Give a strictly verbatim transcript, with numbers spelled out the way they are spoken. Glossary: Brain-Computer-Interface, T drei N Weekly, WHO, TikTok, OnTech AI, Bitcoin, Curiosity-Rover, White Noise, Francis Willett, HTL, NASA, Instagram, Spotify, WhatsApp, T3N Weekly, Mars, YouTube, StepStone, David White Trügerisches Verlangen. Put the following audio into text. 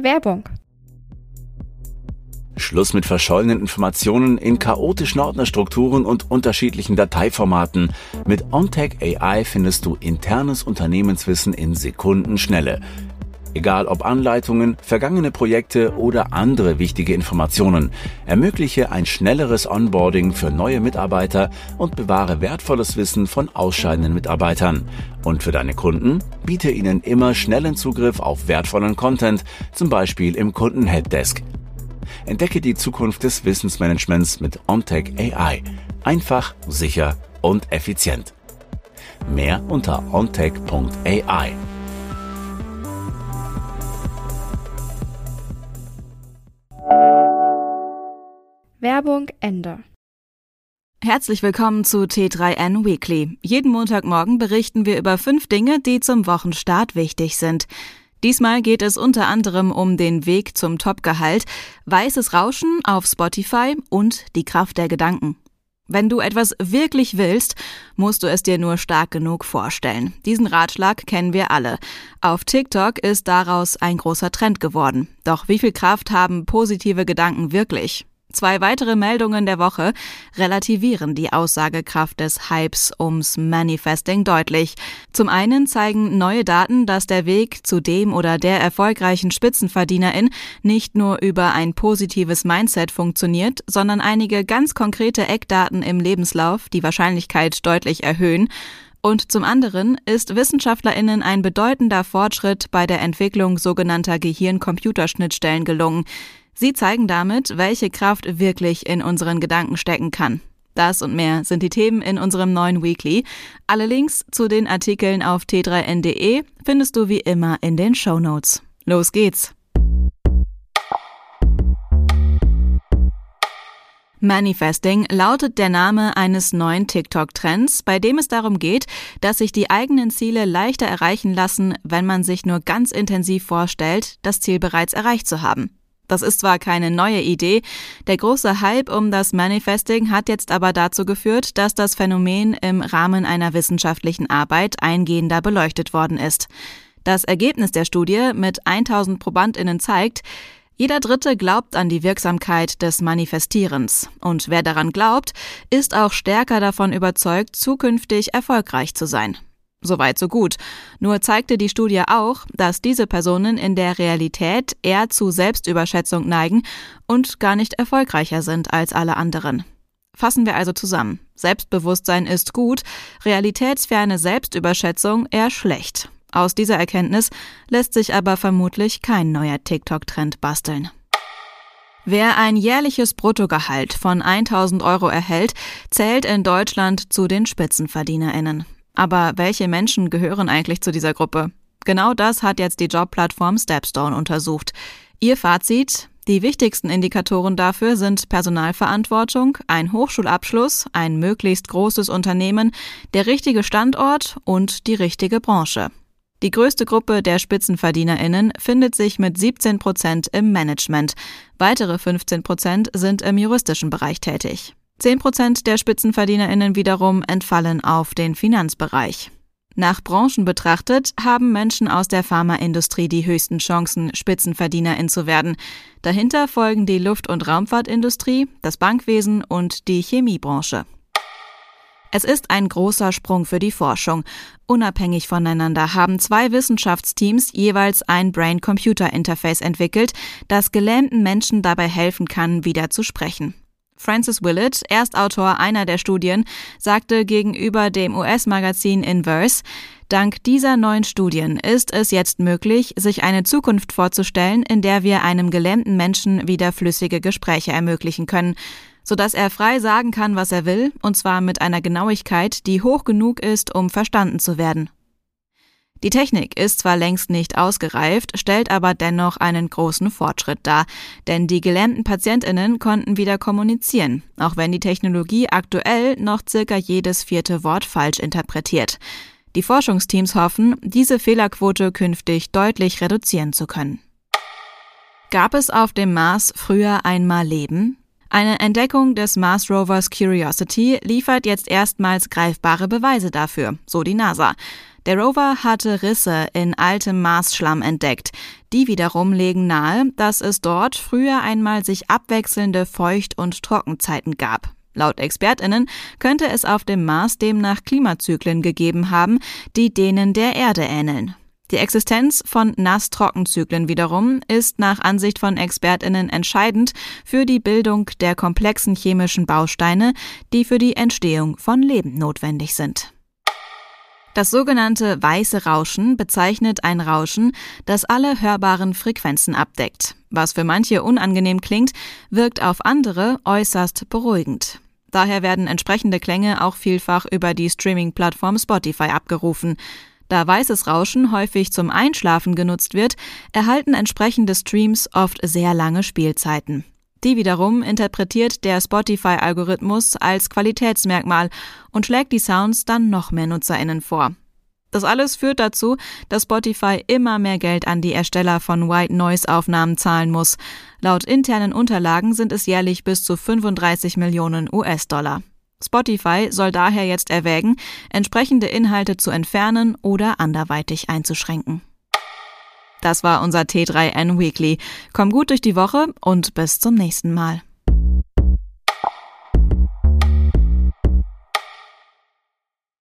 Werbung. Schluss mit verschollenen Informationen in chaotischen Ordnerstrukturen und unterschiedlichen Dateiformaten. Mit OnTech A I findest du internes Unternehmenswissen in Sekundenschnelle. Egal ob Anleitungen, vergangene Projekte oder andere wichtige Informationen. Ermögliche ein schnelleres Onboarding für neue Mitarbeiter und bewahre wertvolles Wissen von ausscheidenden Mitarbeitern. Und für deine Kunden biete ihnen immer schnellen Zugriff auf wertvollen Content, zum Beispiel im Kunden-Helpdesk. Entdecke die Zukunft des Wissensmanagements mit OnTech A I. Einfach, sicher und effizient. Mehr unter ontech punkt a i. Werbung Ende. Herzlich willkommen zu T drei N Weekly. Jeden Montagmorgen berichten wir über fünf Dinge, die zum Wochenstart wichtig sind. Diesmal geht es unter anderem um den Weg zum Topgehalt, weißes Rauschen auf Spotify und die Kraft der Gedanken. Wenn du etwas wirklich willst, musst du es dir nur stark genug vorstellen. Diesen Ratschlag kennen wir alle. Auf TikTok ist daraus ein großer Trend geworden. Doch wie viel Kraft haben positive Gedanken wirklich? Zwei weitere Meldungen der Woche relativieren die Aussagekraft des Hypes ums Manifesting deutlich. Zum einen zeigen neue Daten, dass der Weg zu dem oder der erfolgreichen Spitzenverdienerin nicht nur über ein positives Mindset funktioniert, sondern einige ganz konkrete Eckdaten im Lebenslauf die Wahrscheinlichkeit deutlich erhöhen. Und zum anderen ist WissenschaftlerInnen ein bedeutender Fortschritt bei der Entwicklung sogenannter Gehirn-Computerschnittstellen gelungen. Sie zeigen damit, welche Kraft wirklich in unseren Gedanken stecken kann. Das und mehr sind die Themen in unserem neuen Weekly. Alle Links zu den Artikeln auf t drei n punkt d e findest du wie immer in den Shownotes. Los geht's! Manifesting lautet der Name eines neuen TikTok-Trends, bei dem es darum geht, dass sich die eigenen Ziele leichter erreichen lassen, wenn man sich nur ganz intensiv vorstellt, das Ziel bereits erreicht zu haben. Das ist zwar keine neue Idee, der große Hype um das Manifesting hat jetzt aber dazu geführt, dass das Phänomen im Rahmen einer wissenschaftlichen Arbeit eingehender beleuchtet worden ist. Das Ergebnis der Studie mit tausend ProbandInnen zeigt, jeder Dritte glaubt an die Wirksamkeit des Manifestierens. Und wer daran glaubt, ist auch stärker davon überzeugt, zukünftig erfolgreich zu sein. Soweit, so gut. Nur zeigte die Studie auch, dass diese Personen in der Realität eher zu Selbstüberschätzung neigen und gar nicht erfolgreicher sind als alle anderen. Fassen wir also zusammen. Selbstbewusstsein ist gut, realitätsferne Selbstüberschätzung eher schlecht. Aus dieser Erkenntnis lässt sich aber vermutlich kein neuer TikTok-Trend basteln. Wer ein jährliches Bruttogehalt von tausend Euro erhält, zählt in Deutschland zu den SpitzenverdienerInnen. Aber welche Menschen gehören eigentlich zu dieser Gruppe? Genau das hat jetzt die Jobplattform StepStone untersucht. Ihr Fazit: Die wichtigsten Indikatoren dafür sind Personalverantwortung, ein Hochschulabschluss, ein möglichst großes Unternehmen, der richtige Standort und die richtige Branche. Die größte Gruppe der SpitzenverdienerInnen findet sich mit siebzehn Prozent im Management. Weitere fünfzehn Prozent sind im juristischen Bereich tätig. zehn Prozent der SpitzenverdienerInnen wiederum entfallen auf den Finanzbereich. Nach Branchen betrachtet haben Menschen aus der Pharmaindustrie die höchsten Chancen, SpitzenverdienerIn zu werden. Dahinter folgen die Luft- und Raumfahrtindustrie, das Bankwesen und die Chemiebranche. Es ist ein großer Sprung für die Forschung. Unabhängig voneinander haben zwei Wissenschaftsteams jeweils ein Brain-Computer-Interface entwickelt, das gelähmten Menschen dabei helfen kann, wieder zu sprechen. Francis Willett, Erstautor einer der Studien, sagte gegenüber dem U S-Magazin Inverse: Dank dieser neuen Studien ist es jetzt möglich, sich eine Zukunft vorzustellen, in der wir einem gelähmten Menschen wieder flüssige Gespräche ermöglichen können, sodass er frei sagen kann, was er will, und zwar mit einer Genauigkeit, die hoch genug ist, um verstanden zu werden. Die Technik ist zwar längst nicht ausgereift, stellt aber dennoch einen großen Fortschritt dar, denn die gelähmten PatientInnen konnten wieder kommunizieren, auch wenn die Technologie aktuell noch circa jedes vierte Wort falsch interpretiert. Die Forschungsteams hoffen, diese Fehlerquote künftig deutlich reduzieren zu können. Gab es auf dem Mars früher einmal Leben? Eine Entdeckung des Mars-Rovers Curiosity liefert jetzt erstmals greifbare Beweise dafür, so die NASA. Der Rover hatte Risse in altem Marsschlamm entdeckt. Die wiederum legen nahe, dass es dort früher einmal sich abwechselnde Feucht- und Trockenzeiten gab. Laut ExpertInnen könnte es auf dem Mars demnach Klimazyklen gegeben haben, die denen der Erde ähneln. Die Existenz von Nass-Trockenzyklen wiederum ist nach Ansicht von ExpertInnen entscheidend für die Bildung der komplexen chemischen Bausteine, die für die Entstehung von Leben notwendig sind. Das sogenannte weiße Rauschen bezeichnet ein Rauschen, das alle hörbaren Frequenzen abdeckt. Was für manche unangenehm klingt, wirkt auf andere äußerst beruhigend. Daher werden entsprechende Klänge auch vielfach über die Streaming-Plattform Spotify abgerufen. Da weißes Rauschen häufig zum Einschlafen genutzt wird, erhalten entsprechende Streams oft sehr lange Spielzeiten. Die wiederum interpretiert der Spotify-Algorithmus als Qualitätsmerkmal und schlägt die Sounds dann noch mehr NutzerInnen vor. Das alles führt dazu, dass Spotify immer mehr Geld an die Ersteller von White-Noise-Aufnahmen zahlen muss. Laut internen Unterlagen sind es jährlich bis zu fünfunddreißig Millionen U S Dollar. Spotify soll daher jetzt erwägen, entsprechende Inhalte zu entfernen oder anderweitig einzuschränken. Das war unser T drei N Weekly. Komm gut durch die Woche und bis zum nächsten Mal.